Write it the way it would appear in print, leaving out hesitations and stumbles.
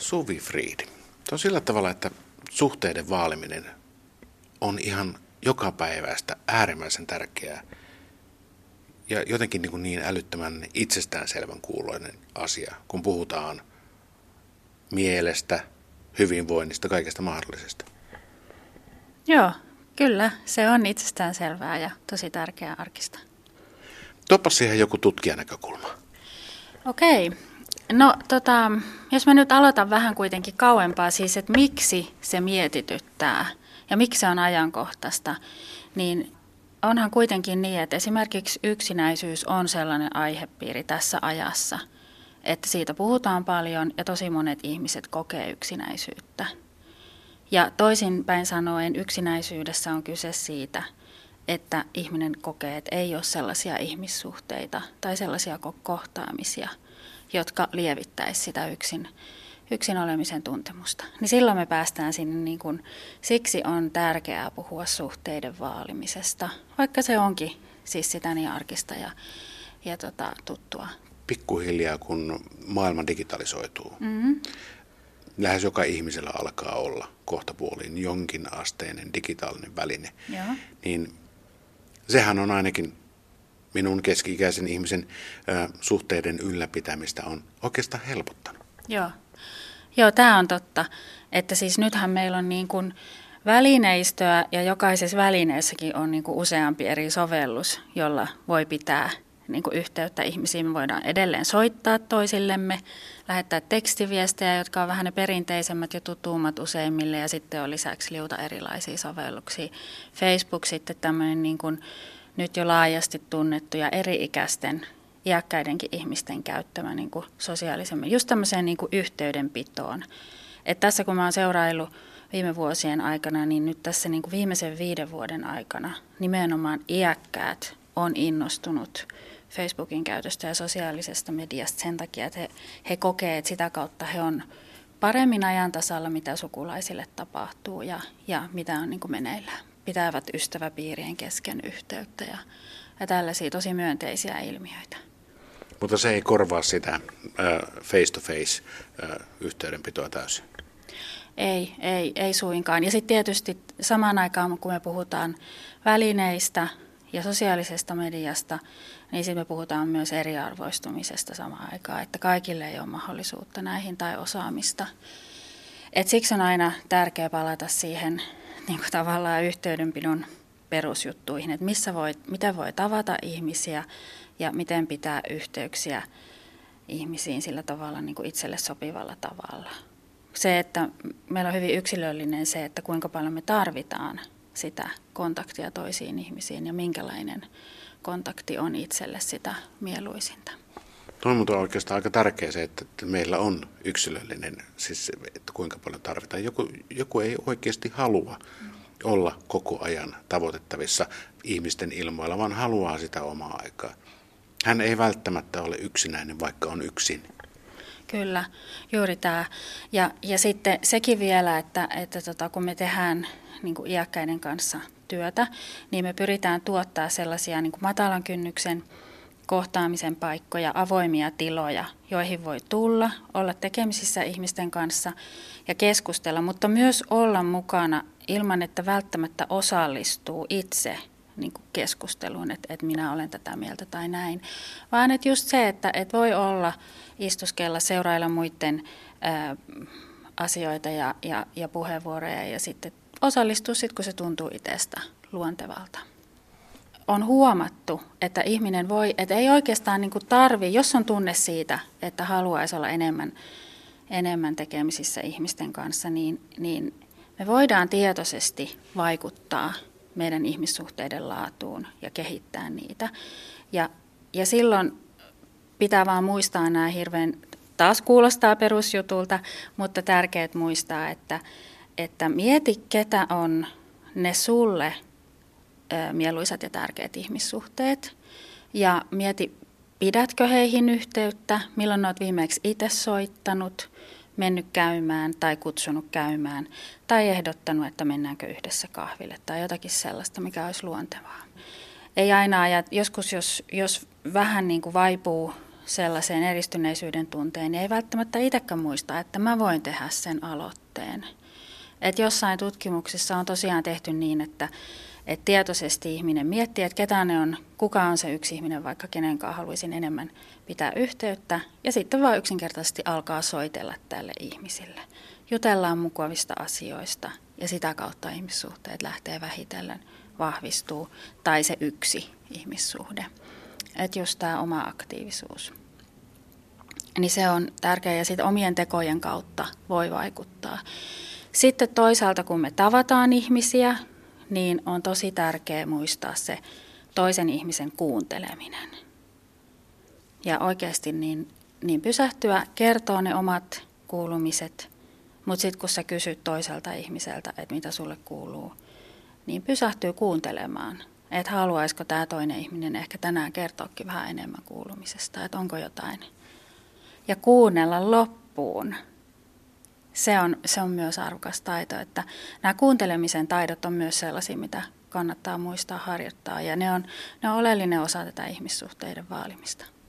Suvi Fried. Se on sillä tavalla, että suhteiden vaaliminen on ihan jokapäiväistä äärimmäisen tärkeää ja jotenkin niin älyttömän itsestäänselvän kuuloinen asia, kun puhutaan mielestä, hyvinvoinnista, kaikesta mahdollisesta. Joo, kyllä. Se on itsestäänselvää ja tosi tärkeää arkista. Tuopas siihen joku tutkijanäkökulma. Okei. No, jos mä nyt aloitan vähän kuitenkin kauempaa, siis että miksi se mietityttää ja miksi se on ajankohtaista, niin onhan kuitenkin niin, että esimerkiksi yksinäisyys on sellainen aihepiiri tässä ajassa, että siitä puhutaan paljon ja tosi monet ihmiset kokee yksinäisyyttä. Ja toisinpäin sanoen yksinäisyydessä on kyse siitä, että ihminen kokee, että ei ole sellaisia ihmissuhteita tai sellaisia kohtaamisia, jotka lievittäisi sitä yksin olemisen tuntemusta. Niin silloin me päästään sinne, siksi on tärkeää puhua suhteiden vaalimisesta, vaikka se onkin siis sitä niin arkista ja tuttua. Pikkuhiljaa, kun maailma digitalisoituu, lähes joka ihmisellä alkaa olla kohtapuoliin jonkinasteinen digitaalinen väline, joo, niin sehän on ainakin minun keski-ikäisen ihmisen suhteiden ylläpitämistä on oikeastaan helpottanut. Joo, tämä on totta. Että siis nythän meillä on välineistöä ja jokaisessa välineessäkin on useampi eri sovellus, jolla voi pitää yhteyttä ihmisiin. Me voidaan edelleen soittaa toisillemme, lähettää tekstiviestejä, jotka on vähän ne perinteisemmät ja tutummat useimmille, ja sitten on lisäksi liuta erilaisia sovelluksia. Facebook sitten tämmöinen nyt jo laajasti tunnettu ja eri-ikäisten, iäkkäidenkin ihmisten käyttämä sosiaalisemmin, just tämmöiseen yhteydenpitoon. Et tässä kun mä oon seuraillut viime vuosien aikana, niin nyt tässä viimeisen 5 vuoden aikana nimenomaan iäkkäät on innostunut Facebookin käytöstä ja sosiaalisesta mediasta sen takia, että he kokee, että sitä kautta he on paremmin ajan tasalla, mitä sukulaisille tapahtuu ja mitä on meneillään. Pitävät ystäväpiirien kesken yhteyttä ja tällaisia tosi myönteisiä ilmiöitä. Mutta se ei korvaa sitä face-to-face yhteydenpitoa täysin? Ei suinkaan. Ja sitten tietysti samaan aikaan, kun me puhutaan välineistä ja sosiaalisesta mediasta, niin sitten me puhutaan myös eriarvoistumisesta samaan aikaan, että kaikille ei ole mahdollisuutta näihin tai osaamista. Et siksi on aina tärkeää palata siihen tavallaan yhteydenpidon perusjuttuihin, että miten voi tavata ihmisiä ja miten pitää yhteyksiä ihmisiin sillä tavalla itselle sopivalla tavalla. Se, että meillä on hyvin yksilöllinen se, että kuinka paljon me tarvitaan sitä kontaktia toisiin ihmisiin ja minkälainen kontakti on itselle sitä mieluisinta. Tuo on oikeastaan aika tärkeä se, että meillä on yksilöllinen, siis että kuinka paljon tarvitaan. Joku ei oikeasti halua olla koko ajan tavoitettavissa ihmisten ilmoilla, vaan haluaa sitä omaa aikaa. Hän ei välttämättä ole yksinäinen, vaikka on yksin. Kyllä, juuri tämä. Ja sitten sekin vielä, että kun me tehdään iäkkäiden kanssa työtä, niin me pyritään tuottaa sellaisia matalan kynnyksen kohtaamisen paikkoja, avoimia tiloja, joihin voi tulla, olla tekemisissä ihmisten kanssa ja keskustella, mutta myös olla mukana ilman, että välttämättä osallistuu itse keskusteluun, että minä olen tätä mieltä tai näin, vaan että just se, että voi olla, istuskella, seurailla muiden asioita ja puheenvuoroja ja sitten osallistua, kun se tuntuu itsestä luontevalta. On huomattu, että ihminen voi, että ei oikeastaan tarvitse, jos on tunne siitä, että haluaisi olla enemmän tekemisissä ihmisten kanssa, niin me voidaan tietoisesti vaikuttaa meidän ihmissuhteiden laatuun ja kehittää niitä. Ja silloin pitää vaan muistaa nämä hirveän, taas kuulostaa perusjutulta, mutta tärkeät muistaa, että mieti, ketä on ne sulle mieluisat ja tärkeät ihmissuhteet. Ja mieti, pidätkö heihin yhteyttä, milloin olet viimeksi itse soittanut, mennyt käymään tai kutsunut käymään tai ehdottanut, että mennäänkö yhdessä kahville tai jotakin sellaista, mikä olisi luontevaa. Joskus jos vähän vaipuu sellaiseen eristyneisyyden tunteen, niin ei välttämättä itsekään muista, että mä voin tehdä sen aloitteen. Et jossain tutkimuksissa on tosiaan tehty niin, että tietoisesti ihminen miettii, että kuka on se yksi ihminen, vaikka kenenkaan haluaisin enemmän pitää yhteyttä. Ja sitten vaan yksinkertaisesti alkaa soitella tälle ihmisille. Jutellaan mukavista asioista ja sitä kautta ihmissuhteet lähtee vähitellen vahvistuu tai se yksi ihmissuhde. Että just tämä oma aktiivisuus. Niin se on tärkeää ja sitten omien tekojen kautta voi vaikuttaa. Sitten toisaalta kun me tavataan ihmisiä, niin on tosi tärkeää muistaa se toisen ihmisen kuunteleminen. Ja oikeasti niin pysähtyä, kertoo ne omat kuulumiset, mutta sitten kun sä kysyt toiselta ihmiseltä, että mitä sulle kuuluu, niin pysähtyy kuuntelemaan, että haluaisiko tämä toinen ihminen ehkä tänään kertoakin vähän enemmän kuulumisesta, että onko jotain. Ja kuunnella loppuun. Se on myös arvokas taito, että nämä kuuntelemisen taidot on myös sellaisia, mitä kannattaa muistaa harjoittaa ja ne on oleellinen osa tätä ihmissuhteiden vaalimista.